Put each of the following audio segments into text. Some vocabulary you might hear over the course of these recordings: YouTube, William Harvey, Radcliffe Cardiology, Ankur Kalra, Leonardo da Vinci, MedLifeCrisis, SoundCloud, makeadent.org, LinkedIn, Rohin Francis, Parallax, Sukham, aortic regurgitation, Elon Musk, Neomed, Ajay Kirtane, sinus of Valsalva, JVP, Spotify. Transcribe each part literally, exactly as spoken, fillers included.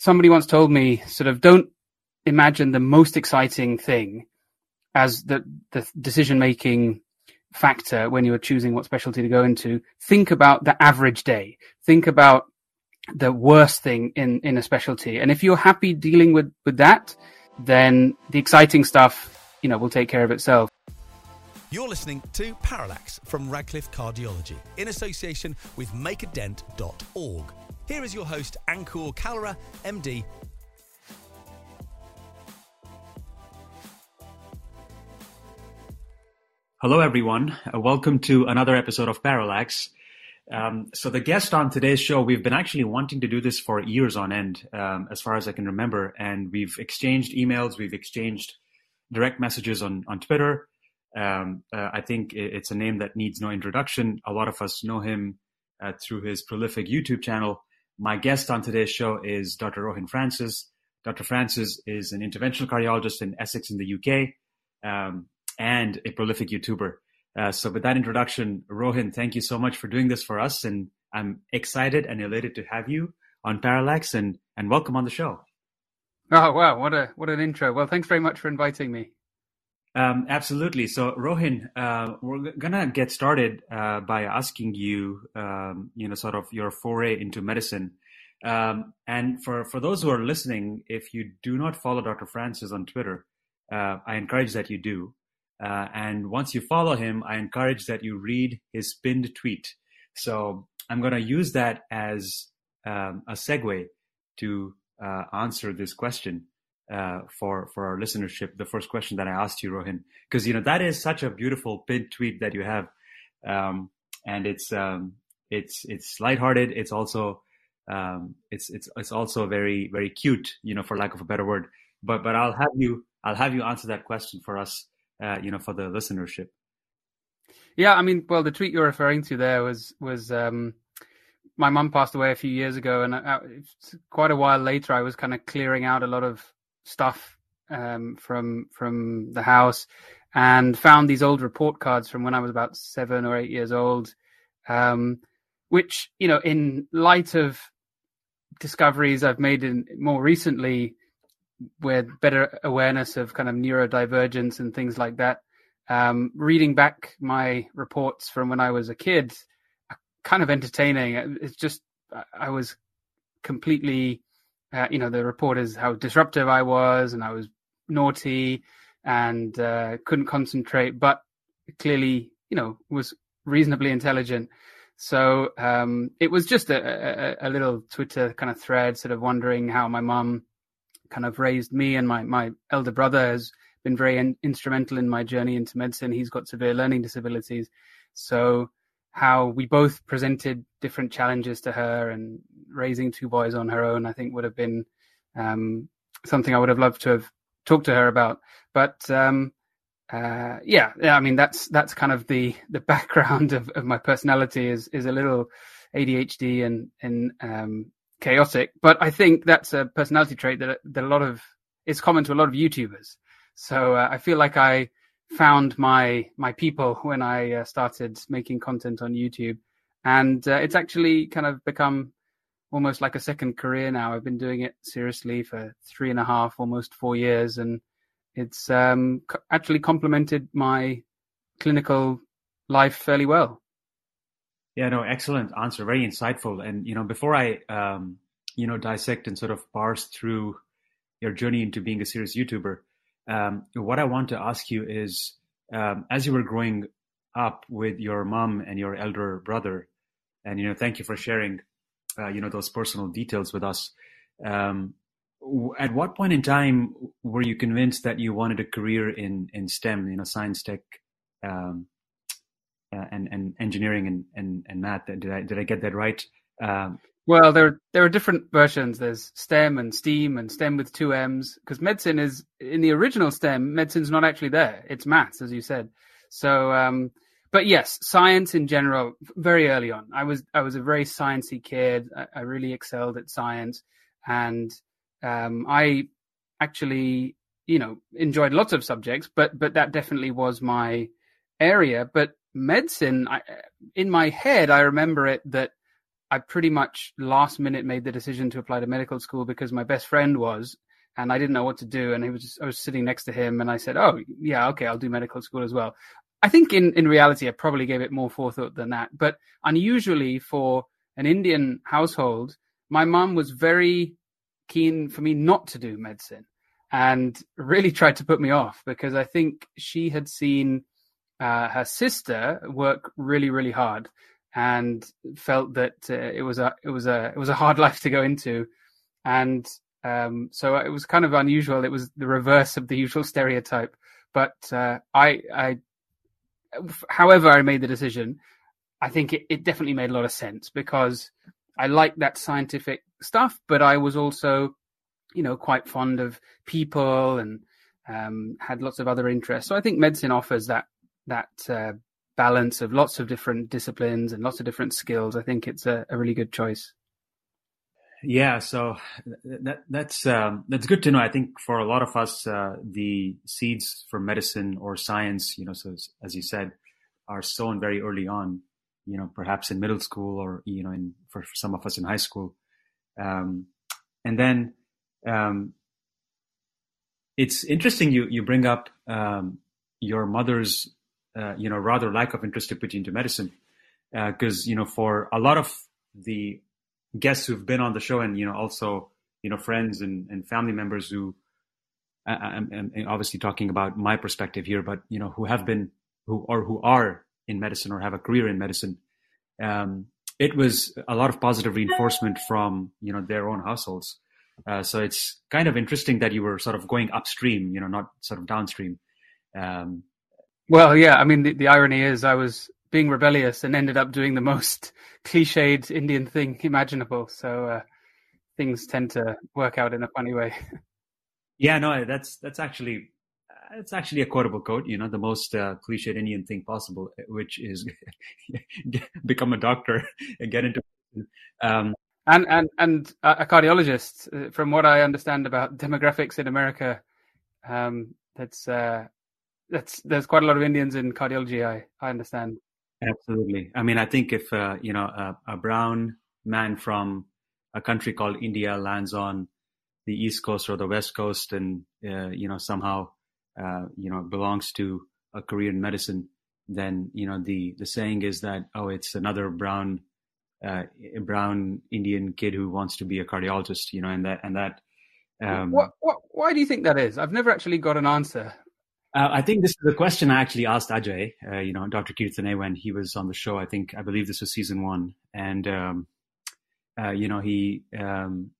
somebody once told me, sort of, don't imagine the most exciting thing as the, the decision-making factor when you're choosing what specialty to go into. Think about the average day. Think about the worst thing in, in a specialty. And if you're happy dealing with, with that, then the exciting stuff, you know, will take care of itself. You're listening to Parallax from Radcliffe Cardiology in association with make a dent dot org. Here is your host, Ankur Kalra, M D. Hello, everyone. Uh, welcome to another episode of Parallax. Um, so the guest on today's show, we've been actually wanting to do this for years on end, um, as far as I can remember. And we've exchanged emails, we've exchanged direct messages on, on Twitter. Um, uh, I think it's a name that needs no introduction. A lot of us know him uh, through his prolific YouTube channel. My guest on today's show is Doctor Rohin Francis. Doctor Francis is an interventional cardiologist in Essex in the U K. Um, and a prolific YouTuber. Uh, so with that introduction, Rohin, thank you so much for doing this for us. And I'm excited and elated to have you on Parallax, and, and welcome on the show. Oh, wow. What a what an intro. Well, thanks very much for inviting me. Um, absolutely. So Rohin, uh, we're going to get started uh, by asking you, um, you know, sort of your foray into medicine. Um, and for, for those who are listening, if you do not follow Doctor Francis on Twitter, uh, I encourage that you do. Uh, and once you follow him, I encourage that you read his pinned tweet. So I'm going to use that as um, a segue to uh, answer this question uh, for, for our listenership. The first question that I asked you, Rohin, because, you know, that is such a beautiful pinned tweet that you have. Um, and it's, um, it's, it's lighthearted. It's also, um, it's, it's, it's also very, very cute, you know, for lack of a better word, but, but I'll have you, I'll have you answer that question for us. Uh, you know, for the listenership. Yeah, I mean, well, the tweet you're referring to there was was um, my mum passed away a few years ago, and I, I, quite a while later, I was kind of clearing out a lot of stuff um, from from the house, and found these old report cards from when I was about seven or eight years old, um, which, you know, in light of discoveries I've made in more recently, with better awareness of kind of neurodivergence and things like that. Um, reading back my reports from when I was a kid, kind of entertaining. It's just, I was completely, uh, you know, the report is how disruptive I was, and I was naughty and uh, couldn't concentrate, but clearly, you know, was reasonably intelligent. So um, it was just a, a, a little Twitter kind of thread, sort of wondering how my mum kind of raised me, and my, my elder brother has been very in, instrumental in my journey into medicine. He's got severe learning disabilities. So how we both presented different challenges to her, and raising two boys on her own, I think would have been um, something I would have loved to have talked to her about. But um, uh, yeah, I mean, that's that's kind of the the background of, of my personality is is a little A D H D and, and um chaotic, but I think that's a personality trait that, that a lot of it's common to a lot of YouTubers. So uh, I feel like I found my my people when I uh, started making content on YouTube, and uh, it's actually kind of become almost like a second career now. I've been doing it seriously for three and a half, almost four years, and it's um, co- actually complemented my clinical life fairly well. Yeah, no, excellent answer. Very insightful. And, you know, before I, um, you know, dissect and sort of parse through your journey into being a serious YouTuber, um, what I want to ask you is, um, as you were growing up with your mom and your elder brother, and, you know, thank you for sharing, uh, you know, those personal details with us. Um, at what point in time were you convinced that you wanted a career in, in STEM, you know, science, tech, um, Uh, and and engineering and, and and math? Did I did I get that right? Um, well, there there are different versions. There's STEM and STEAM and STEM with two M's, because medicine is in the original STEM. Medicine's not actually there. It's maths, as you said. So, um, but yes, science in general. Very early on, I was I was a very sciencey kid. I, I really excelled at science, and um, I actually you know enjoyed lots of subjects, but but that definitely was my area. But medicine, I, in my head, I remember it that I pretty much last minute made the decision to apply to medical school because my best friend was, and I didn't know what to do. And he was just, I was sitting next to him and I said, oh, yeah, okay, I'll do medical school as well. I think in, in reality, I probably gave it more forethought than that. But unusually for an Indian household, my mom was very keen for me not to do medicine and really tried to put me off because I think she had seen uh, her sister work really, really hard and felt that uh, it was a it was a it was a hard life to go into. And um, so it was kind of unusual. It was the reverse of the usual stereotype. But uh, I, I, however I made the decision, I think it, it definitely made a lot of sense because I like that scientific stuff, but I was also, you know, quite fond of people and um, had lots of other interests. So I think medicine offers that that uh, balance of lots of different disciplines and lots of different skills. I think it's a, a really good choice. Yeah, so that, that's um, that's good to know. I think for a lot of us, uh, the seeds for medicine or science, you know, so as you said, are sown very early on. You know, perhaps in middle school, or you know, in for, for some of us in high school, um, and then um, it's interesting you you bring up um, your mother's uh, you know rather lack of interest to put you into medicine, because uh, you know for a lot of the guests who've been on the show, and you know also you know friends and, and family members who I, I'm, I'm obviously talking about my perspective here, but you know who have been who or who are in medicine or have a career in medicine, um, it was a lot of positive reinforcement from, you know, their own households. Uh, so it's kind of interesting that you were sort of going upstream, you know, not sort of downstream. Um, well, yeah, I mean, the, the irony is I was being rebellious and ended up doing the most cliched Indian thing imaginable. So uh, things tend to work out in a funny way. Yeah, no, that's that's actually... It's actually a quotable quote, you know, the most uh, cliched Indian thing possible, which is become a doctor and get into um, and and and a cardiologist. From what I understand about demographics in America, um, that's uh, that's there's quite a lot of Indians in cardiology. I I understand. Absolutely. I mean, I think if uh, you know a, a brown man from a country called India lands on the East Coast or the West Coast, and uh, you know somehow. Uh, you know, belongs to a career in medicine, then, you know, the, the saying is that, oh, it's another brown, uh, brown Indian kid who wants to be a cardiologist, you know, and that, and that. Um, what, what, why do you think that is? I've never actually got an answer. Uh, I think this is a question I actually asked Ajay, uh, you know, Doctor Kirtane, when he was on the show. I think, I believe this was season one. And, um, uh, you know, he, um,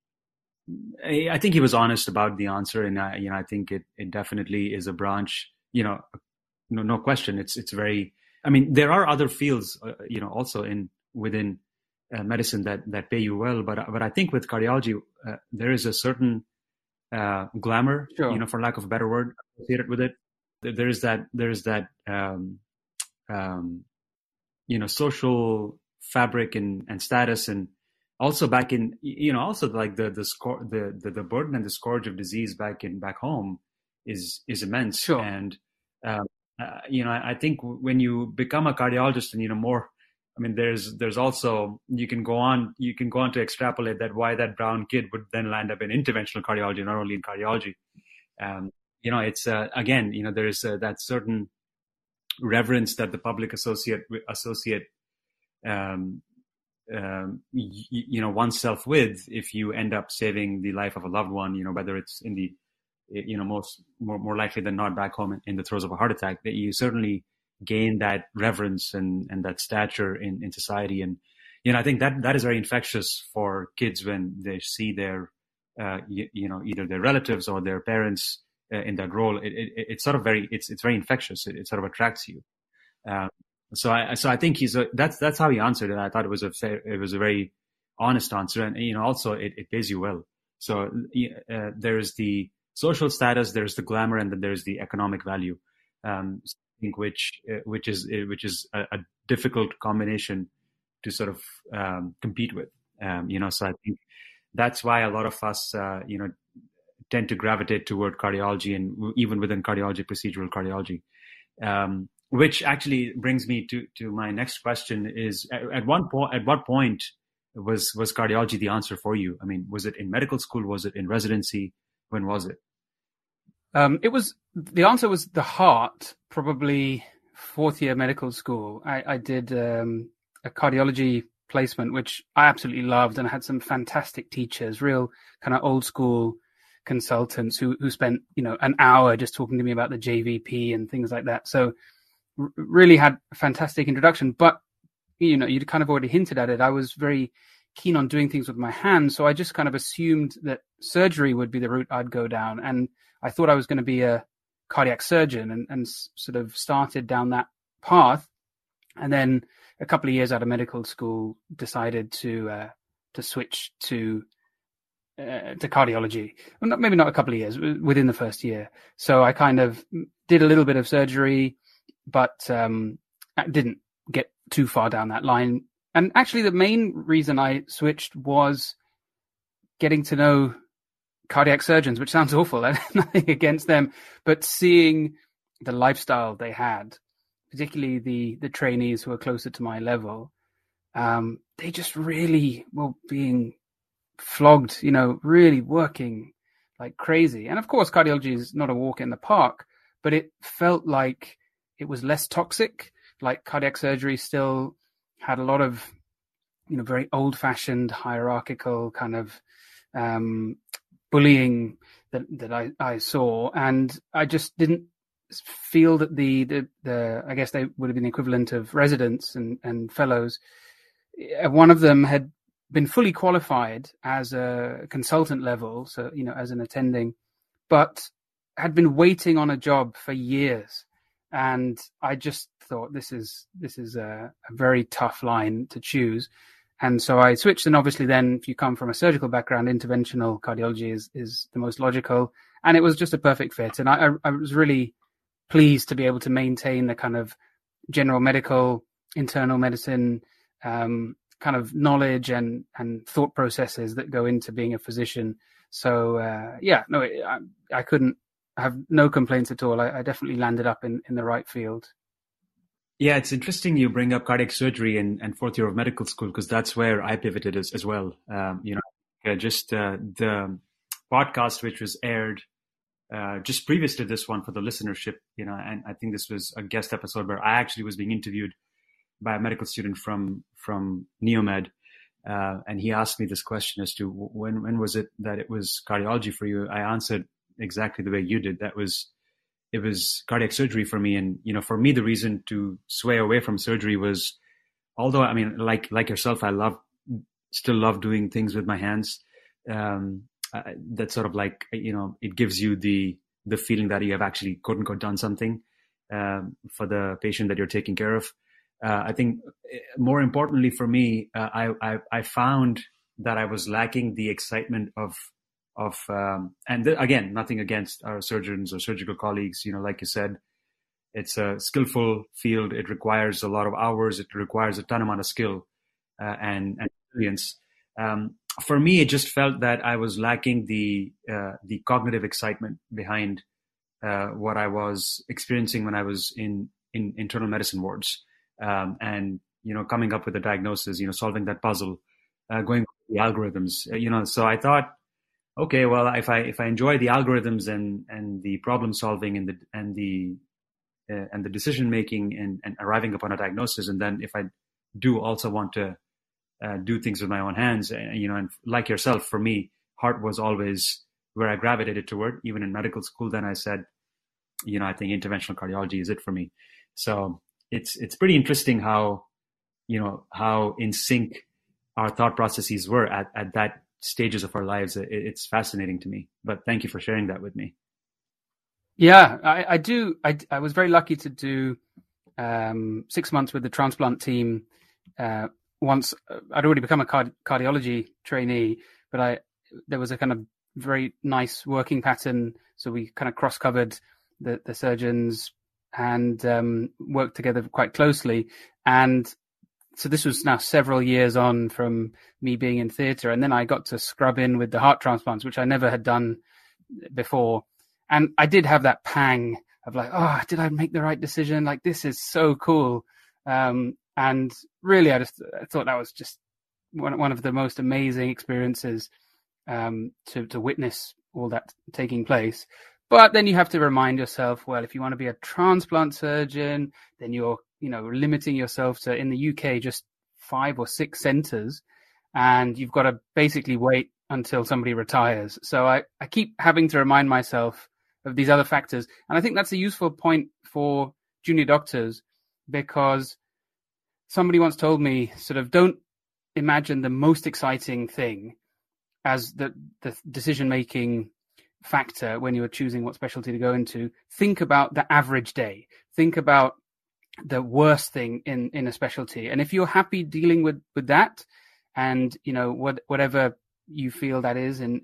I think he was honest about the answer, and I, you know, I think it, it definitely is a branch. You know, no, no question. It's it's very. I mean, there are other fields, uh, you know, also in within uh, medicine that, that pay you well, but but I think with cardiology, uh, there is a certain uh, glamour, sure. you know, for lack of a better word, associated with it. There is that there is that um, um, you know social fabric and, and status and. Also back in, you know, also like the the score, the, the the burden and the scourge of disease back in back home is is immense. Sure. And um, uh, you know, I, I think when you become a cardiologist, and you know more, I mean, there's there's also you can go on you can go on to extrapolate that why that brown kid would then land up in interventional cardiology, not only in cardiology. Um, you know, it's uh, again, you know, there is uh, that certain reverence that the public associate associate. Um, Um, you, you know, oneself with, if you end up saving the life of a loved one, you know, whether it's in the, you know, most, more, more likely than not back home in, in the throes of a heart attack, that you certainly gain that reverence and, and that stature in, in society. And, you know, I think that, that is very infectious for kids when they see their, uh, you, you know, either their relatives or their parents uh, in that role. It, it, it's sort of very, it's, it's very infectious. It, it sort of attracts you. Um, So I, so I think he's a, that's that's how he answered it. I thought it was a fair, it was a very honest answer, and you know, also it, it pays you well. So uh, there is the social status, there's the glamour, and then there's the economic value. Um, I think which uh, which is uh, which is a, a difficult combination to sort of um, compete with. Um, you know, so I think that's why a lot of us, uh, you know, tend to gravitate toward cardiology, and even within cardiology, procedural cardiology. Um, Which actually brings me to, to my next question is at, at one point, at what point was was cardiology the answer for you? I mean, was it in medical school? Was it in residency? When was it? Um, it was, the answer was the heart, probably fourth year medical school. I, I did um, a cardiology placement, which I absolutely loved. And I had some fantastic teachers, real kind of old school consultants who, who spent, you know, an hour just talking to me about the J V P and things like that. So r- really had a fantastic introduction, but you know, you'd kind of already hinted at it. I was very keen on doing things with my hands. So I just kind of assumed that surgery would be the route I'd go down. And I thought I was going to be a cardiac surgeon and, and sort of started down that path. And then a couple of years out of medical school, decided to uh, to switch to uh, to cardiology. Well, not, maybe not a couple of years, within the first year. So I kind of did a little bit of surgery, but um, didn't get too far down that line. And actually, the main reason I switched was getting to know cardiac surgeons, which sounds awful, and nothing against them, but seeing the lifestyle they had, particularly the the trainees who are closer to my level, um, they just really were being flogged, you know, really working like crazy. And of course, cardiology is not a walk in the park, but it felt like it was less toxic. Like cardiac surgery still had a lot of, you know, very old-fashioned hierarchical kind of um, bullying that, that I, I saw. And I just didn't feel that the, the, the, I guess they would have been the equivalent of residents and, and fellows. One of them had been fully qualified as a consultant level, so, you know, as an attending, but had been waiting on a job for years. And I just thought this is this is a, a very tough line to choose. And so I switched. And obviously then if you come from a surgical background, interventional cardiology is, is the most logical. And it was just a perfect fit. And I, I, I was really pleased to be able to maintain the kind of general medical, internal medicine um, kind of knowledge and, and thought processes that go into being a physician. So, uh, yeah, no, I, I couldn't. I have no complaints at all. I, I definitely landed up in, in the right field. Yeah, it's interesting you bring up cardiac surgery and, and fourth year of medical school, because that's where I pivoted as, as well. Um, you know, uh, just uh, the podcast, which was aired uh, just previous to this one for the listenership, you know, and I think this was a guest episode where I actually was being interviewed by a medical student from from Neomed. Uh, and he asked me this question as to when when was it that it was cardiology for you? I answered exactly the way you did. That was, it was cardiac surgery for me. And, you know, for me, the reason to sway away from surgery was, although, I mean, like, like yourself, I love, still love doing things with my hands. Um, I, that's sort of like, you know, it gives you the, the feeling that you have actually quote unquote done something, um, for the patient that you're taking care of. Uh, I think more importantly for me, uh, I, I, I found that I was lacking the excitement of Of um, and th- again, nothing against our surgeons or surgical colleagues. You know, like you said, it's a skillful field. It requires a lot of hours. It requires a ton amount of skill uh, and experience. Um, for me, it just felt that I was lacking the uh, the cognitive excitement behind uh, what I was experiencing when I was in in internal medicine wards, um, and you know, coming up with a diagnosis, you know, solving that puzzle, uh, going with the algorithms. You know, so I thought, okay, well, if I if I enjoy the algorithms and, and the problem solving and the and the uh, and the decision making and, and arriving upon a diagnosis, and then if I do also want to uh, do things with my own hands, uh, you know, and like yourself, for me, heart was always where I gravitated toward. Even in medical school, then I said, you know, I think interventional cardiology is it for me. So it's it's pretty interesting how you know how in sync our thought processes were at at that stages of our lives. It's fascinating to me, but thank you for sharing that with me. Yeah, I, I do. I, I was very lucky to do um, six months with the transplant team. Uh, once I'd already become a card, cardiology trainee, but I there was a kind of very nice working pattern. So we kind of cross covered the, the surgeons and um, worked together quite closely. And so this was now several years on from me being in theatre. And then I got to scrub in with the heart transplants, which I never had done before. And I did have that pang of like, oh, did I make the right decision? Like, this is so cool. Um, and really, I just I thought that was just one, one of the most amazing experiences um, to, to witness all that taking place. But then you have to remind yourself, well, if you want to be a transplant surgeon, then you're, you know, limiting yourself to, in the U K, just five or six centers, and you've got to basically wait until somebody retires. So I, I keep having to remind myself of these other factors. And I think that's a useful point for junior doctors, because somebody once told me, sort of, don't imagine the most exciting thing as the, the decision-making factor when you're choosing what specialty to go into. Think about the average day. Think about the worst thing in, in a specialty. And if you're happy dealing with, with that, and, you know, what, whatever you feel that is, and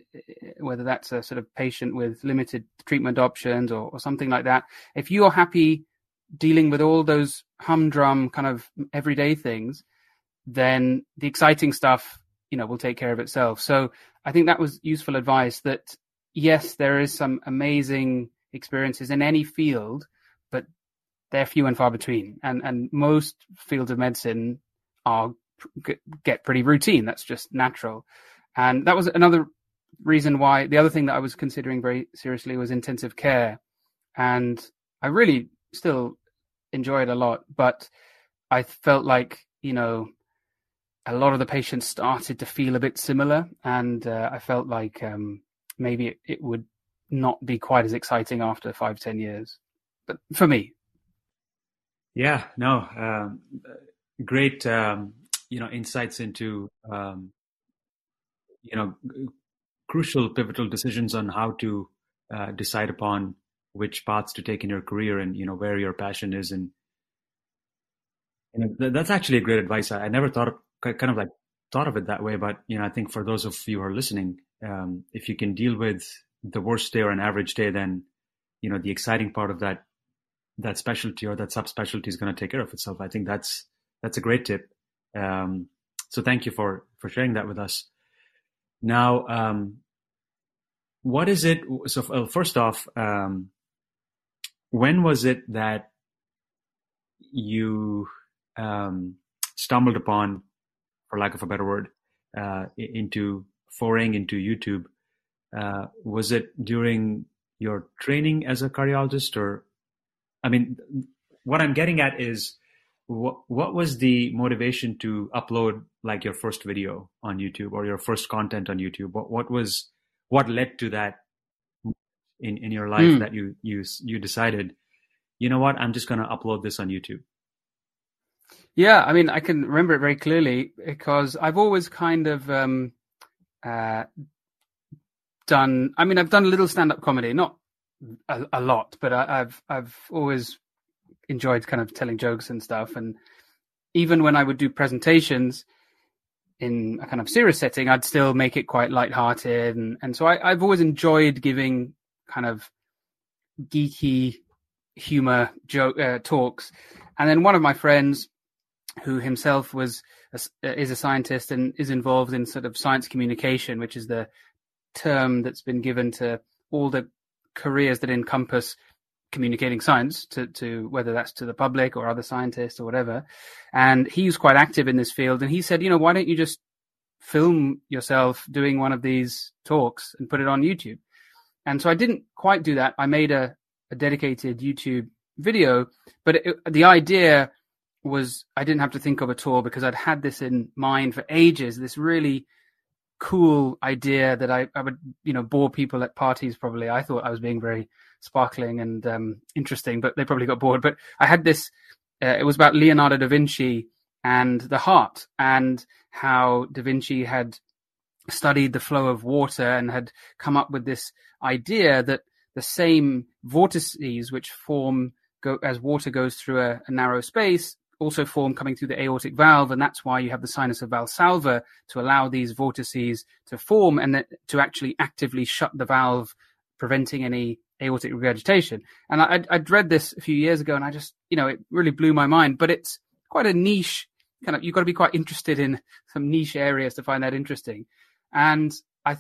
whether that's a sort of patient with limited treatment options or, or something like that, if you're happy dealing with all those humdrum kind of everyday things, then the exciting stuff, you know, will take care of itself. So I think that was useful advice, that yes, there is some amazing experiences in any field, but they're few and far between. And and most fields of medicine are get pretty routine. That's just natural. And that was another reason why, the other thing that I was considering very seriously was intensive care. And I really still enjoy it a lot, but I felt like, you know, a lot of the patients started to feel a bit similar. And uh, I felt like um, maybe it, it would not be quite as exciting after five, ten years. But for me. Yeah, no, um, great, um, you know, insights into, um, you know, crucial, pivotal decisions on how to uh, decide upon which paths to take in your career, and, you know, where your passion is. And, and that's actually a great advice. I, I never thought of, kind of like thought of it that way, but, you know, I think for those of you who are listening, um, if you can deal with the worst day or an average day, then, you know, the exciting part of that, that specialty or that subspecialty is going to take care of itself. I think that's, that's a great tip. Um, so thank you for, for sharing that with us. Now, um, what is it? So uh, first off, um, when was it that you um, stumbled upon, for lack of a better word, uh, into foraying into YouTube? Uh, was it during your training as a cardiologist, or, I mean, what I'm getting at is, what, what was the motivation to upload like your first video on YouTube or your first content on YouTube? What, what was, what led to that in, in your life mm. that you, you, you decided, you know what, I'm just going to upload this on YouTube? Yeah. I mean, I can remember it very clearly, because I've always kind of, um, uh, done, I mean, I've done a little stand-up comedy, not a, a lot, but I, I've, I've always enjoyed kind of telling jokes and stuff. And even when I would do presentations in a kind of serious setting, I'd still make it quite lighthearted. And, and so I, I've always enjoyed giving kind of geeky humor joke uh, talks. And then one of my friends, who himself was a, is a scientist and is involved in sort of science communication, which is the term that's been given to all the careers that encompass communicating science to, to whether that's to the public or other scientists or whatever. And he was quite active in this field. And he said, you know, why don't you just film yourself doing one of these talks and put it on YouTube? And so I didn't quite do that. I made a, a dedicated YouTube video, but it, the idea was I didn't have to think of it at all, because I'd had this in mind for ages, this really cool idea that I, I would, you know, bore people at parties probably. I thought I was being very sparkling and um, interesting, but they probably got bored. But I had this, uh, it was about Leonardo da Vinci and the heart, and how da Vinci had studied the flow of water and had come up with this idea that the same vortices which form go, as water goes through a, a narrow space, also form coming through the aortic valve. And that's why you have the sinus of Valsalva, to allow these vortices to form and that, to actually actively shut the valve, preventing any aortic regurgitation. And I, I'd read this a few years ago, and I just, you know, it really blew my mind. But it's quite a niche kind of, you've got to be quite interested in some niche areas to find that interesting. And I,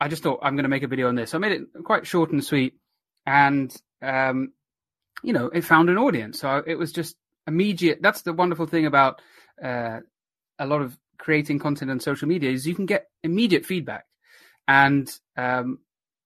I just thought, I'm going to make a video on this. So I made it quite short and sweet, and, um, you know, it found an audience. So it was just immediate. That's the wonderful thing about uh, a lot of creating content on social media is you can get immediate feedback. And um,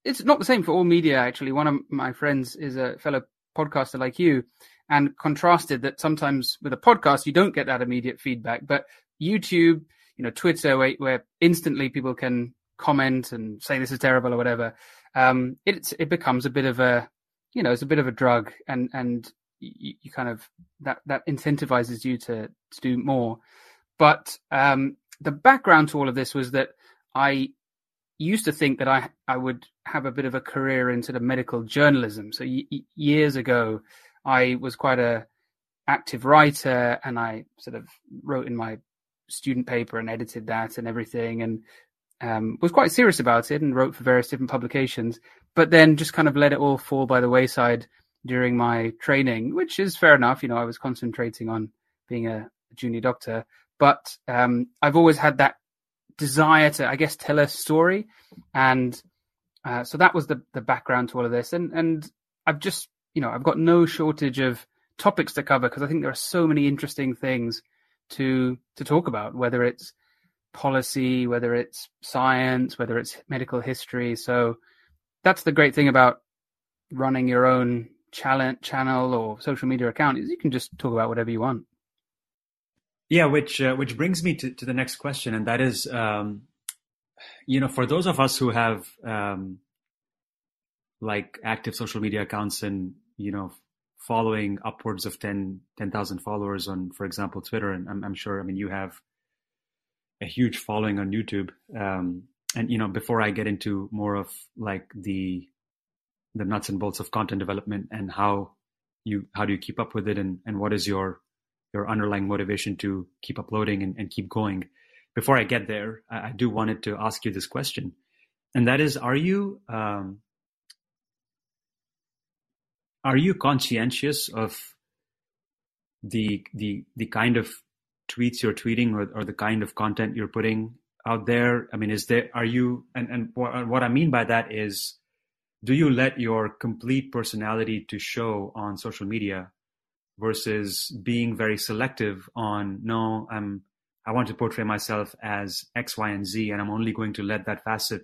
it's not the same for all media, actually. One of my friends is a fellow podcaster like you, and contrasted that sometimes with a podcast, you don't get that immediate feedback. But YouTube, you know, Twitter, where, where instantly people can comment and say this is terrible or whatever, um, it, it becomes a bit of a, you know, it's a bit of a drug. And, and you, you kind of, that, that incentivizes you to, to do more. But um, the background to all of this was that I used to think that I, I would have a bit of a career in sort of medical journalism. So y- years ago, I was quite a active writer, and I sort of wrote in my student paper and edited that and everything, and um, was quite serious about it and wrote for various different publications, but then just kind of let it all fall by the wayside during my training, which is fair enough. You know, I was concentrating on being a junior doctor, but um, I've always had that desire to, I guess, tell a story. And uh, so that was the, the background to all of this. And, and I've just, you know, I've got no shortage of topics to cover, because I think there are so many interesting things to to talk about, whether it's policy, whether it's science, whether it's medical history. So that's the great thing about running your own challenge channel or social media account, is you can just talk about whatever you want. Yeah, which uh, which brings me to, to the next question, and that is, um, you know, for those of us who have um, like active social media accounts and, you know, following upwards of ten thousand followers on, for example, Twitter. And I'm, I'm sure, I mean, you have a huge following on YouTube. Um, and, you know, before I get into more of like the, the nuts and bolts of content development and how you, how do you keep up with it, and, and what is your, your underlying motivation to keep uploading and, and keep going. Before I get there, I, I do wanted to ask you this question. And that is, are you, um, Are you conscientious of the the the kind of tweets you're tweeting, or, or the kind of content you're putting out there? I mean, is there are you and, and what I mean by that is, do you let your complete personality to show on social media versus being very selective on, no, I'm I want to portray myself as X, Y, and Z, and I'm only going to let that facet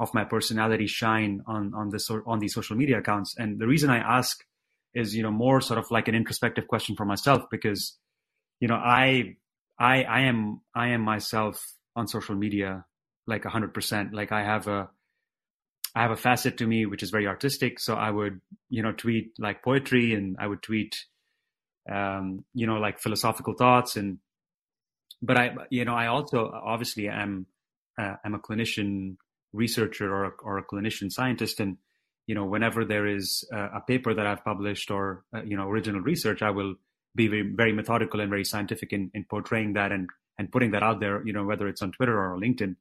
of my personality shine on on this on these social media accounts? And the reason I ask is, you know, more sort of like an introspective question for myself, because, you know, I I I am I am myself on social media like a hundred percent. Like I have a I have a facet to me which is very artistic. So I would, you know, tweet like poetry, and I would tweet um, you know, like philosophical thoughts, and but I you know I also obviously am uh, I'm a clinician researcher or a, or a clinician scientist. And, you know, whenever there is a, a paper that I've published or, uh, you know, original research, I will be very, very methodical and very scientific in, in portraying that and, and putting that out there, you know, whether it's on Twitter or LinkedIn.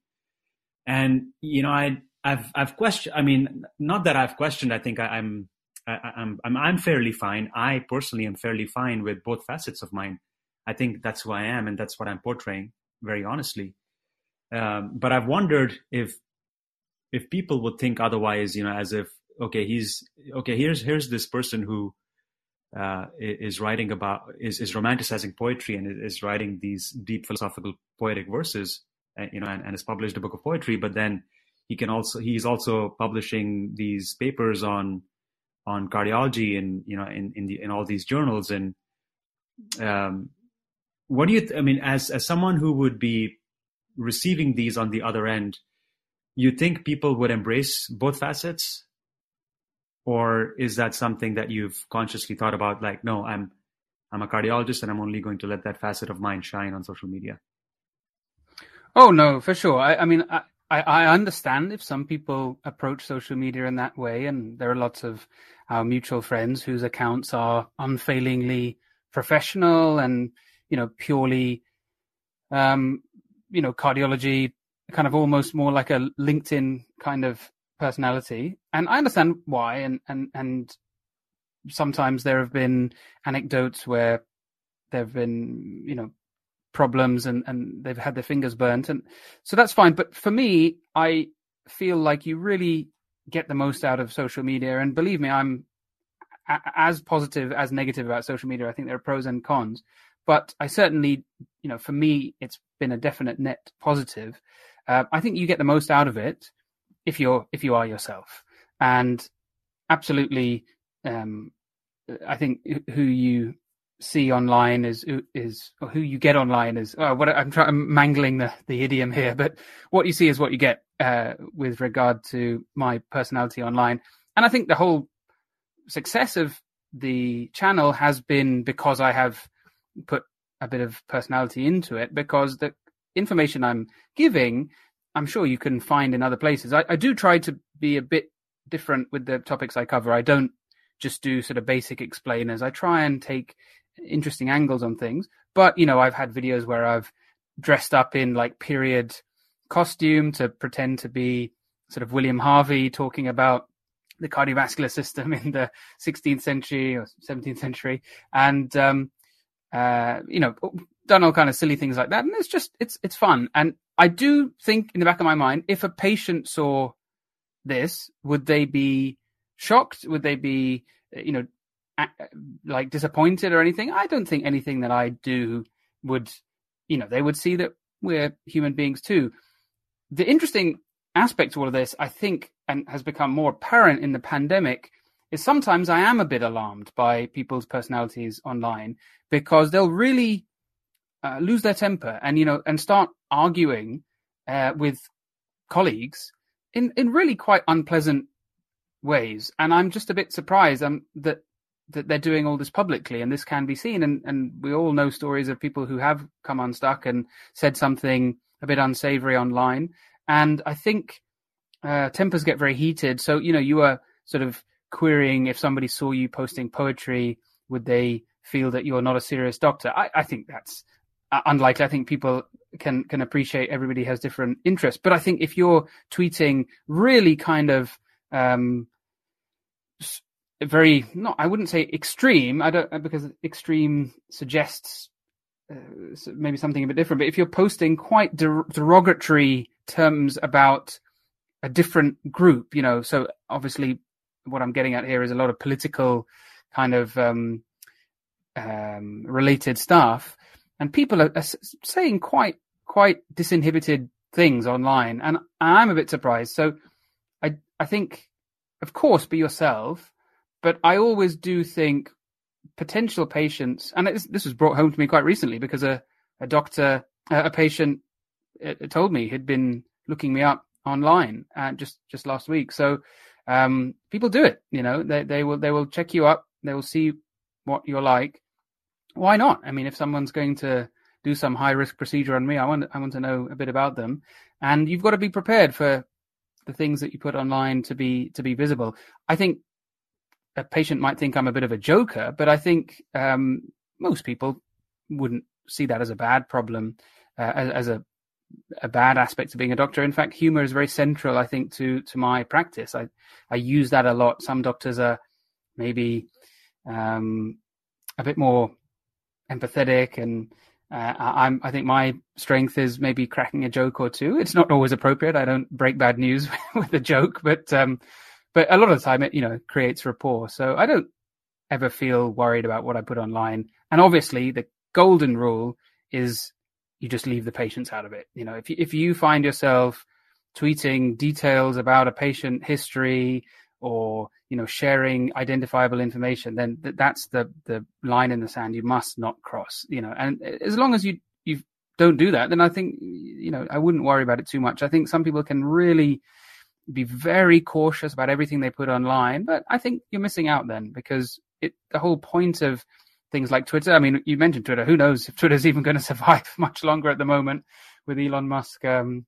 And, you know, I, I've, I've questioned, I mean, not that I've questioned, I think I, I'm, I, I'm, I'm, I'm fairly fine. I personally am fairly fine with both facets of mine. I think that's who I am, and that's what I'm portraying, very honestly. Um, but I've wondered if, if people would think otherwise, you know, as if, okay, he's okay. Here's, here's this person who uh, is writing about, is, is romanticizing poetry and is writing these deep philosophical poetic verses, uh, you know, and, and has published a book of poetry, but then he can also, he's also publishing these papers on, on cardiology and, you know, in, in the, in all these journals. And um, what do you, th- I mean, as, as someone who would be receiving these on the other end, you think people would embrace both facets, or is that something that you've consciously thought about? Like, no, I'm, I'm a cardiologist, and I'm only going to let that facet of mine shine on social media. Oh no, for sure. I, I mean, I, I understand if some people approach social media in that way, and there are lots of our mutual friends whose accounts are unfailingly professional and, you know, purely, um, you know, cardiology, kind of almost more like a LinkedIn kind of personality. And I understand why. And, and, and sometimes there have been anecdotes where there've been, you know, problems and, and they've had their fingers burnt. And so that's fine. But for me, I feel like you really get the most out of social media. And believe me, I'm a- as positive as negative about social media. I think there are pros and cons, but I certainly, you know, for me, it's been a definite net positive. Uh, I think you get the most out of it if you're if you are yourself, and absolutely, um, I think who you see online is is or who you get online is. Oh, what I'm trying, I'm mangling the the idiom here, but what you see is what you get uh, with regard to my personality online, and I think the whole success of the channel has been because I have put a bit of personality into it, because the information I'm giving, I'm sure you can find in other places. I, I do try to be a bit different with the topics I cover. I don't just do sort of basic explainers. I try and take interesting angles on things. But, you know, I've had videos where I've dressed up in like period costume to pretend to be sort of William Harvey talking about the cardiovascular system in the sixteenth century or seventeenth century, and um, uh, you know, done all kind of silly things like that. And it's just, it's it's fun. And I do think in the back of my mind, if a patient saw this, would they be shocked? Would they be, you know, like disappointed or anything? I don't think anything that I do would, you know, they would see that we're human beings too. The interesting aspect to all of this, I think, and has become more apparent in the pandemic, is sometimes I am a bit alarmed by people's personalities online, because they'll really uh, lose their temper and, you know, and start arguing uh, with colleagues in, in really quite unpleasant ways. And I'm just a bit surprised um, that that they're doing all this publicly, and this can be seen. And, and we all know stories of people who have come unstuck and said something a bit unsavory online. And I think uh, tempers get very heated. So, you know, you were sort of querying if somebody saw you posting poetry, would they feel that you're not a serious doctor? I, I think that's unlikely. I think people can, can appreciate everybody has different interests. But I think if you're tweeting really kind of um, very, not, I wouldn't say extreme, I don't, because extreme suggests uh, maybe something a bit different. But if you're posting quite der- derogatory terms about a different group, you know, so obviously what I'm getting at here is a lot of political kind of um, um, related stuff, and people are, are saying quite quite disinhibited things online, and I'm a bit surprised. So I I think, of course, be yourself, but I always do think potential patients, and it's, this was brought home to me quite recently because a a doctor, a patient, it told me he'd been looking me up online uh, just, just last week. So um, people do it, you know, they, they will, they will check you up. They will see what you're like. Why not? I mean, if someone's going to do some high risk procedure on me, I want, I want to know a bit about them, and you've got to be prepared for the things that you put online to be, to be visible. I think a patient might think I'm a bit of a joker, but I think um, most people wouldn't see that as a bad problem, uh, as, as a, a bad aspect of being a doctor. In fact, humor is very central, I think, to to my practice. I, I use that a lot. Some doctors are maybe um, a bit more empathetic, and uh, I'm I think my strength is maybe cracking a joke or two. It's not always appropriate. I don't break bad news with a joke, but um, but a lot of the time it, you know, creates rapport. So I don't ever feel worried about what I put online. And obviously, the golden rule is you just leave the patients out of it. You know, if you, if you find yourself tweeting details about a patient history, or, you know, sharing identifiable information, then th- that's the, the line in the sand you must not cross, you know. And as long as you, you don't do that, then I think, you know, I wouldn't worry about it too much. I think some people can really be very cautious about everything they put online, but I think you're missing out then, because it, the whole point of things like Twitter, I mean, you mentioned Twitter. Who knows if Twitter's even going to survive much longer at the moment, with Elon Musk um,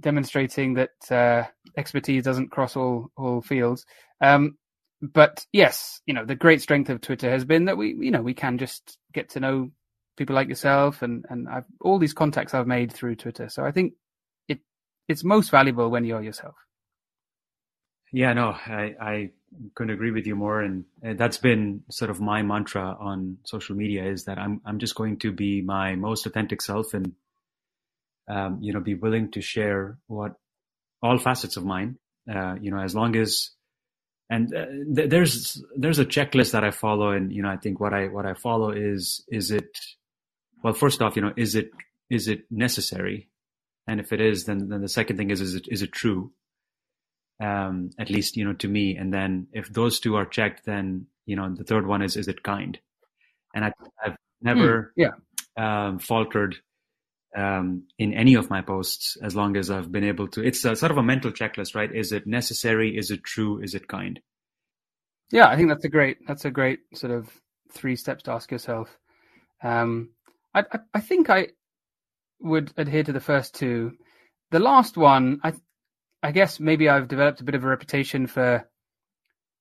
demonstrating that uh, expertise doesn't cross all all fields. Um, but yes, you know, the great strength of Twitter has been that we, you know, we can just get to know people like yourself, and and I've, all these contacts I've made through Twitter. So I think it it's most valuable when you're yourself. Yeah, no, I. I... couldn't agree with you more, and that's been sort of my mantra on social media, is that I'm I'm just going to be my most authentic self, and um, you know, be willing to share what all facets of mine, uh, you know, as long as And uh, th- there's there's a checklist that I follow, and you know, I think what I what I follow is is it well, first off, you know, is it is it necessary? And if it is, then then the second thing is is it is it true? Um, at least, you know, to me. And then if those two are checked, then you know, the third one is is it kind? And I, I've never mm, yeah. um, faltered um, in any of my posts as long as I've been able to. It's a, sort of a mental checklist, right? Is it necessary? Is it true? Is it kind? Yeah, I think that's a great that's a great sort of three steps to ask yourself. Um, I, I, I think I would adhere to the first two. The last one, I I guess maybe I've developed a bit of a reputation for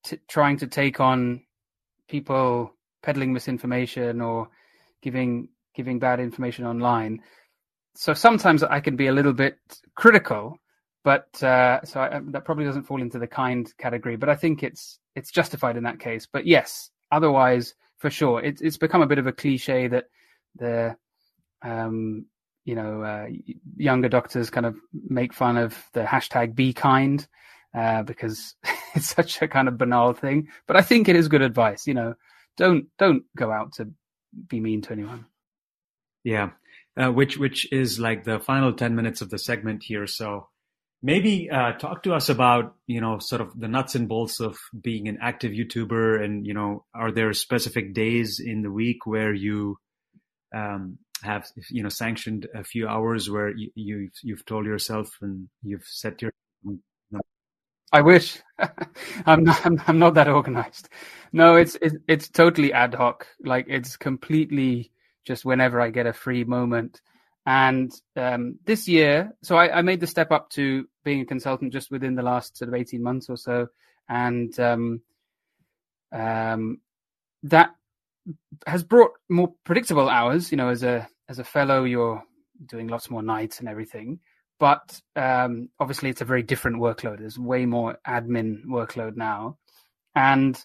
t- trying to take on people peddling misinformation or giving giving bad information online. So sometimes I can be a little bit critical, but uh, so I, that probably doesn't fall into the kind category. But I think it's it's justified in that case. But yes, otherwise, for sure, it, it's become a bit of a cliche that the um, you know uh, younger doctors kind of make fun of the hashtag be kind uh, because it's such a kind of banal thing. But I think it is good advice. You know, don't don't go out to be mean to anyone. Yeah, uh, which which is like the final ten minutes of the segment here. So maybe uh, talk to us about, you know, sort of the nuts and bolts of being an active YouTuber. And, you know, are there specific days in the week where you um, have, you know, sanctioned a few hours where you, you've, you've told yourself and you've set your... I wish. I'm not, I'm, I'm not that organized. No, it's, it's, it's totally ad hoc. Like, it's completely just whenever I get a free moment. And, um, this year, so I, I made the step up to being a consultant just within the last sort of eighteen months or so. And, um, um, that has brought more predictable hours, you know, as a, as a fellow, you're doing lots more nights and everything. But um, obviously, it's a very different workload. There's way more admin workload now. And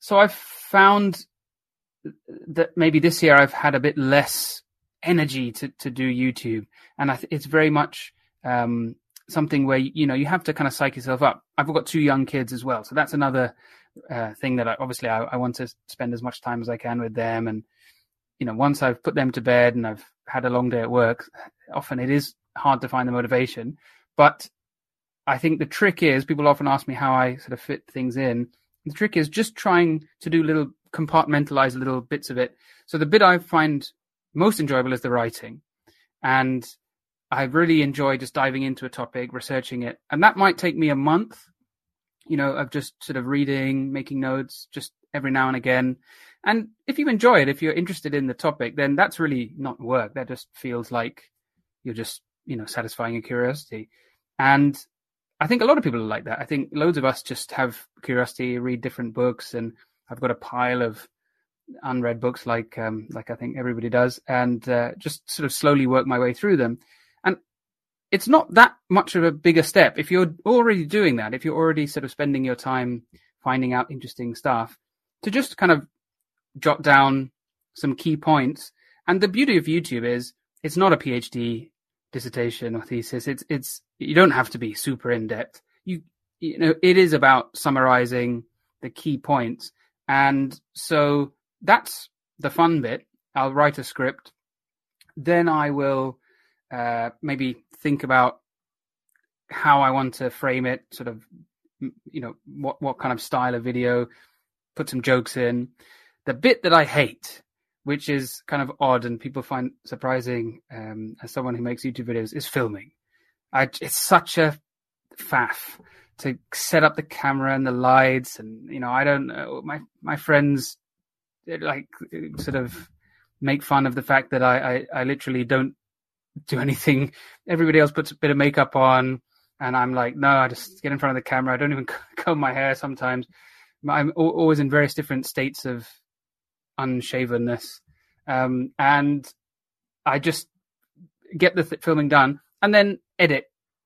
so I've found that maybe this year I've had a bit less energy to, to do YouTube. And I th- it's very much um, something where, you know, you have to kind of psych yourself up. I've got two young kids as well. So that's another uh, thing that I, obviously I, I want to spend as much time as I can with them. And, you know, once I've put them to bed and I've had a long day at work, often it is hard to find the motivation. But I think the trick is, people often ask me how I sort of fit things in. The trick is just trying to do little compartmentalized little bits of it. So the bit I find most enjoyable is the writing. And I really enjoy just diving into a topic, researching it. And that might take me a month, you know, of just sort of reading, making notes, just every now and again. And if you enjoy it, if you're interested in the topic, then that's really not work. That just feels like you're just, you know, satisfying your curiosity. And I think a lot of people are like that. I think loads of us just have curiosity, read different books, and I've got a pile of unread books, like um, like I think everybody does, and uh, just sort of slowly work my way through them. And it's not that much of a bigger step. If you're already doing that, if you're already sort of spending your time finding out interesting stuff, to just kind of jot down some key points. And the beauty of YouTube is it's not a PhD dissertation or thesis. It's it's you don't have to be super in depth. You you know it is about summarizing the key points, and so that's the fun bit. I'll write a script, then I will uh, maybe think about how I want to frame it. Sort of, you know, what what kind of style of video. Put some jokes in. The bit that I hate, which is kind of odd and people find surprising um, as someone who makes YouTube videos, is filming. I, it's such a faff to set up the camera and the lights. And, you know, I don't know, my, my friends like sort of make fun of the fact that I, I, I literally don't do anything. Everybody else puts a bit of makeup on and I'm like, no, I just get in front of the camera. I don't even comb my hair sometimes. I'm always in various different states of unshavenness, um, and I just get the th- filming done and then edit.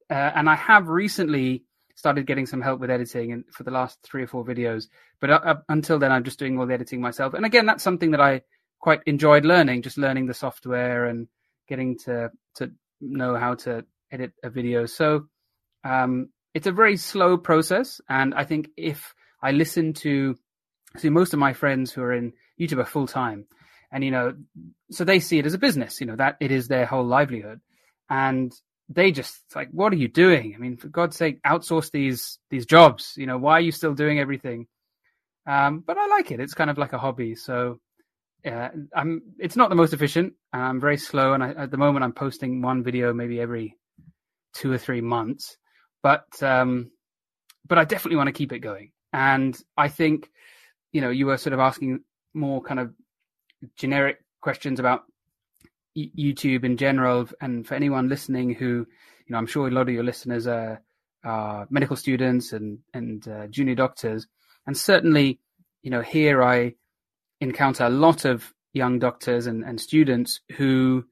Uh, and I have recently started getting some help with editing, and for the last three or four videos. But up, up until then, I'm just doing all the editing myself. And again, that's something that I quite enjoyed learning, just learning the software and getting to to know how to edit a video. So um, it's a very slow process, and I think if I listen to, see, most of my friends who are in YouTube are full time. And, you know, so they see it as a business, you know, that it is their whole livelihood. And they just like, what are you doing? I mean, for God's sake, outsource these these jobs. You know, why are you still doing everything? Um, but I like it. It's kind of like a hobby. So uh, I'm. It's not the most efficient. I'm very slow. And I, at the moment, I'm posting one video maybe every two or three months. But um, but I definitely want to keep it going. And I think, you know, you were sort of asking more kind of generic questions about YouTube in general, and for anyone listening who, you know, I'm sure a lot of your listeners are, are medical students and and uh, junior doctors, and certainly, you know, here I encounter a lot of young doctors and, and students who,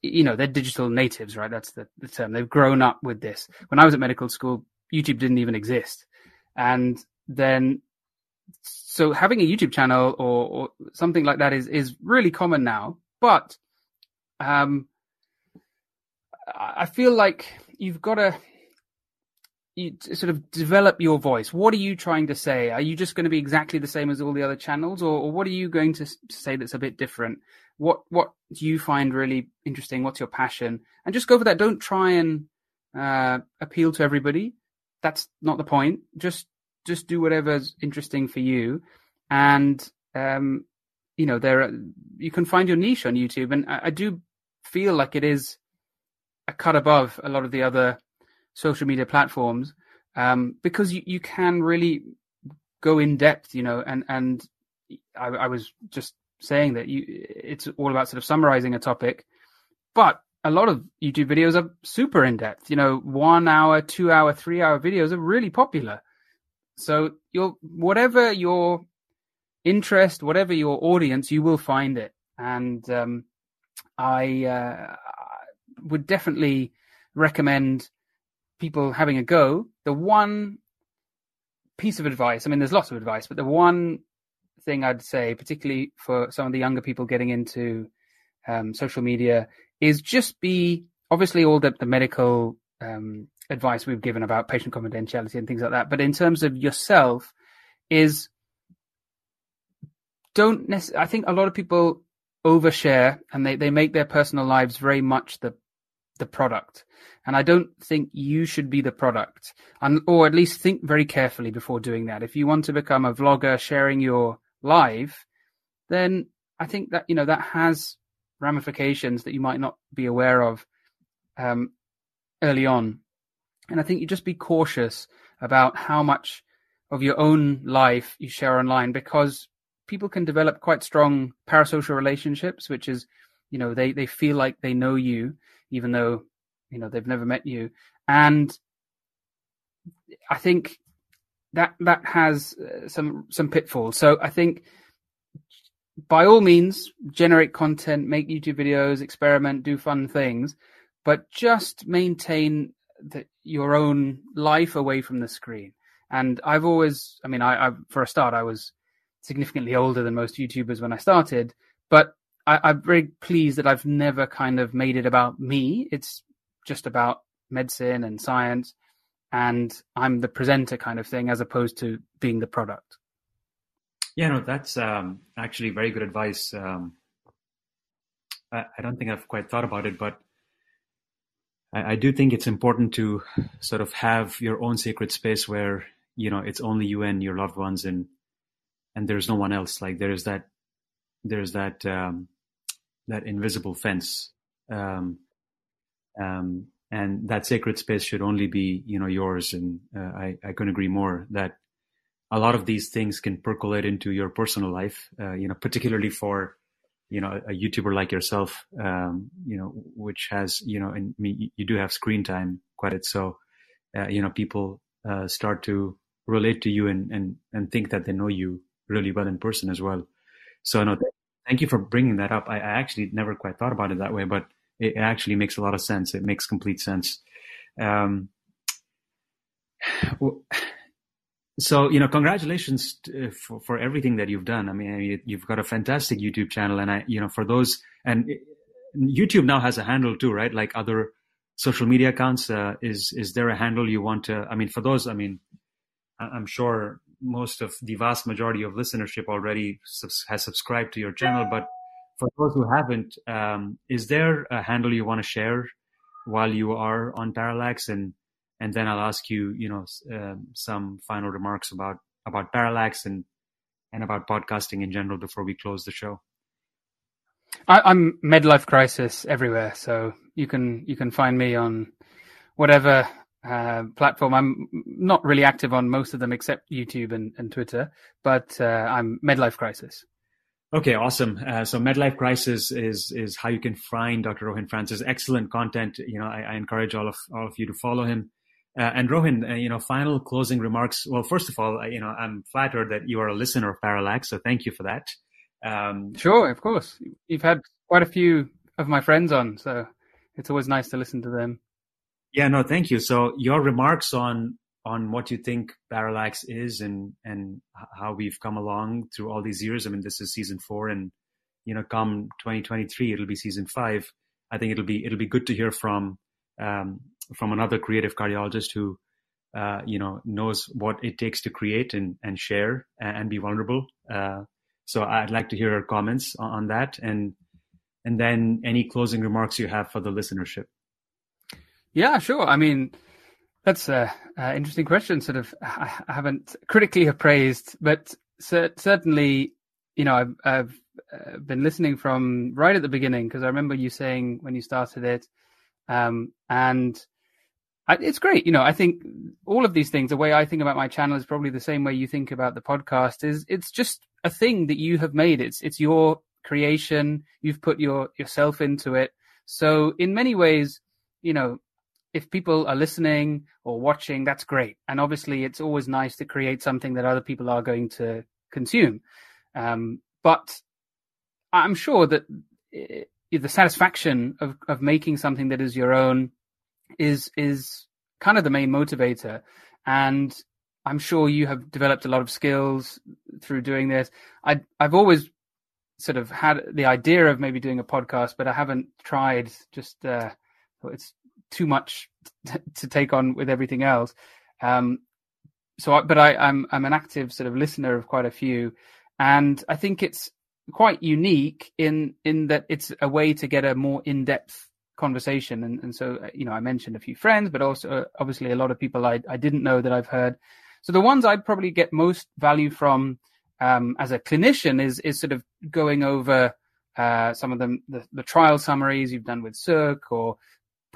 you know, they're digital natives, right? That's the, the term. They've grown up with this. When I was at medical school, YouTube didn't even exist, and then. So having a YouTube channel or, or something like that is, is really common now. But um, I feel like you've got to you sort of develop your voice. What are you trying to say? Are you just going to be exactly the same as all the other channels? Or, or what are you going to say that's a bit different? What what do you find really interesting? What's your passion? And just go for that. Don't try and uh, appeal to everybody. That's not the point. Just Just do whatever's interesting for you, and um, you know there are, you can find your niche on YouTube. And I, I do feel like it is a cut above a lot of the other social media platforms um, because you, you can really go in depth, you know. And and I, I was just saying that you, it's all about sort of summarizing a topic, but a lot of YouTube videos are super in depth. You know, one hour, two hour, three hour videos are really popular. So your whatever your interest, whatever your audience, you will find it. And um, I uh, would definitely recommend people having a go. The one piece of advice, I mean, there's lots of advice, but the one thing I'd say, particularly for some of the younger people getting into um, social media, is just be, obviously all the, the medical um advice we've given about patient confidentiality and things like that, but in terms of yourself, is don't necessarily, I think a lot of people overshare and they, they make their personal lives very much the the product, and I don't think you should be the product, and or at least think very carefully before doing that. If you want to become a vlogger sharing your life, then I think that, you know, that has ramifications that you might not be aware of um early on. And I think you just be cautious about how much of your own life you share online, because people can develop quite strong parasocial relationships, which is, you know, they, they feel like they know you, even though, you know, they've never met you. And I think that that has some some pitfalls. So I think by all means, generate content, make YouTube videos, experiment, do fun things, but just maintain the, your own life away from the screen. And I've always, I mean, I, I for a start, I was significantly older than most YouTubers when I started, but I, I'm very pleased that I've never kind of made it about me. It's just about medicine and science, and I'm the presenter kind of thing, as opposed to being the product. Yeah, no, that's um, actually very good advice. Um, I, I don't think I've quite thought about it, but I do think it's important to sort of have your own sacred space where, you know, it's only you and your loved ones, and and there's no one else. Like there is that, there's that um, that invisible fence, um, um, and that sacred space should only be, you know, yours. And uh, I I couldn't agree more that a lot of these things can percolate into your personal life, uh, you know, particularly for. You know, a YouTuber like yourself, um, you know, which has, you know, and I mean, you do have screen time quite a bit. So, uh, you know, people uh, start to relate to you and, and, and think that they know you really well in person as well. So, no, thank you for bringing that up. I, I actually never quite thought about it that way, but it actually makes a lot of sense. It makes complete sense. Um, well, So, you know, congratulations to, for, for everything that you've done. I mean, you've got a fantastic YouTube channel, and I, you know, for those, and YouTube now has a handle too, right? Like other social media accounts, uh, is, is there a handle you want to, I mean, for those, I mean, I'm sure most of the vast majority of listenership already subs- has subscribed to your channel, but for those who haven't, um, is there a handle you want to share while you are on Parallax? And, and then I'll ask you, you know, uh, some final remarks about, about Parallax and, and about podcasting in general before we close the show. I, I'm MedLifeCrisis everywhere. So you can, you can find me on whatever uh, platform. I'm not really active on most of them except YouTube and, and Twitter, but uh, I'm MedLifeCrisis. Okay, awesome. Uh, so MedLife Crisis is is how you can find Doctor Rohin Francis. Excellent content. You know, I, I encourage all of all of you to follow him. Uh, and Rohin, uh, you know, final closing remarks. Well, first of all, uh, you know, I'm flattered that you are a listener of Parallax, so thank you for that. Um, sure, of course. You've had quite a few of my friends on, so it's always nice to listen to them. Yeah, no, thank you. So your remarks on on what you think Parallax is and, and how we've come along through all these years. I mean, this is season four and, you know, come twenty twenty-three, it'll be season five. I think it'll be, it'll be good to hear from, um, from another creative cardiologist who, uh, you know, knows what it takes to create and, and share and, and be vulnerable. Uh, so I'd like to hear your comments on, on that. And, and then any closing remarks you have for the listenership. Yeah, sure. I mean, that's an interesting question. Sort of, I haven't critically appraised, but cer- certainly, you know, I've, I've uh, been listening from right at the beginning because I remember you saying when you started it, um, and I, it's great. You know, I think all of these things, the way I think about my channel is probably the same way you think about the podcast. Is it's just a thing that you have made. It's it's your creation. You've put your yourself into it. So in many ways, you know, if people are listening or watching, that's great. And obviously, it's always nice to create something that other people are going to consume. Um, but I'm sure that it, the satisfaction of, of making something that is your own is is kind of the main motivator. And I'm sure you have developed a lot of skills through doing this. I, I've always sort of had the idea of maybe doing a podcast, but I haven't tried. Just uh, it's too much t- to take on with everything else. Um, so, I, but I, I'm, I'm an active sort of listener of quite a few. And I think it's quite unique in, in that it's a way to get a more in-depth conversation. And, and so, you know, I mentioned a few friends, but also uh, obviously a lot of people I, I didn't know that I've heard. So the ones I'd probably get most value from, um, as a clinician is, is sort of going over, uh, some of them, the, the trial summaries you've done with Sukh or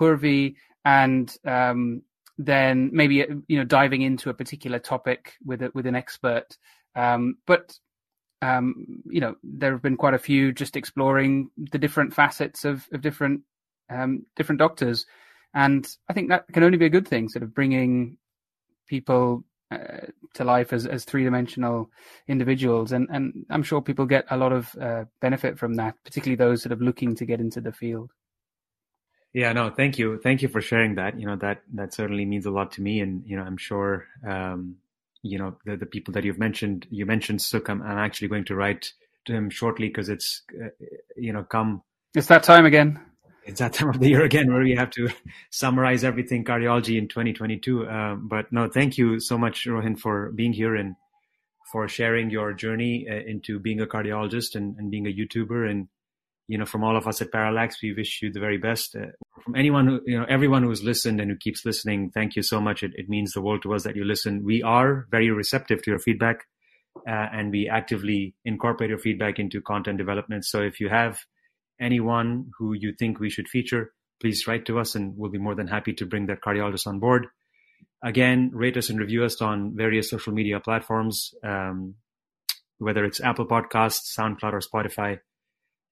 Purvi, and um, then maybe, you know, diving into a particular topic with a, with an expert. Um, but, um, you know, there have been quite a few just exploring the different facets of, of different um, different doctors. And I think that can only be a good thing, sort of bringing people uh, to life as, as three-dimensional individuals. And, and I'm sure people get a lot of uh, benefit from that, particularly those sort of looking to get into the field. Yeah, no, thank you. Thank you for sharing that. You know, that, that certainly means a lot to me. And, you know, I'm sure, um, you know, the, the people that you've mentioned, you mentioned Sukham. I'm, I'm actually going to write to him shortly because it's, uh, you know, come. It's that time again. It's that time of the year again where we have to summarize everything cardiology in twenty twenty-two. Uh, but no, thank you so much, Rohin, for being here and for sharing your journey uh, into being a cardiologist and, and being a YouTuber. And, you know, from all of us at Parallax, we wish you the very best. Uh, from anyone who, you know, everyone who's listened and who keeps listening, thank you so much. It, it means the world to us that you listen. We are very receptive to your feedback, uh, and we actively incorporate your feedback into content development. So if you have anyone who you think we should feature, please write to us and we'll be more than happy to bring that cardiologist on board. Again, rate us and review us on various social media platforms, um, whether it's Apple Podcasts, SoundCloud, or Spotify.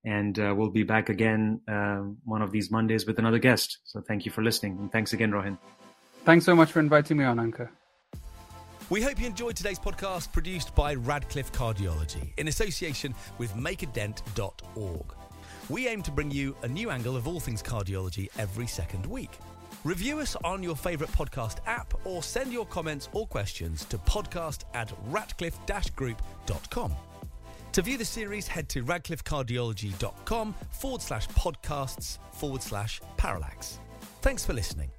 And uh, we'll be back again uh, one of these Mondays with another guest. So thank you for listening. And thanks again, Rohin. Thanks so much for inviting me on, Ankur. We hope you enjoyed today's podcast produced by Radcliffe Cardiology in association with make a dent dot org. We aim to bring you a new angle of all things cardiology every second week. Review us on your favourite podcast app or send your comments or questions to podcast at radcliffe dash group dot com. To view the series, head to radcliffe cardiology dot com forward slash podcasts forward slash parallax. Thanks for listening.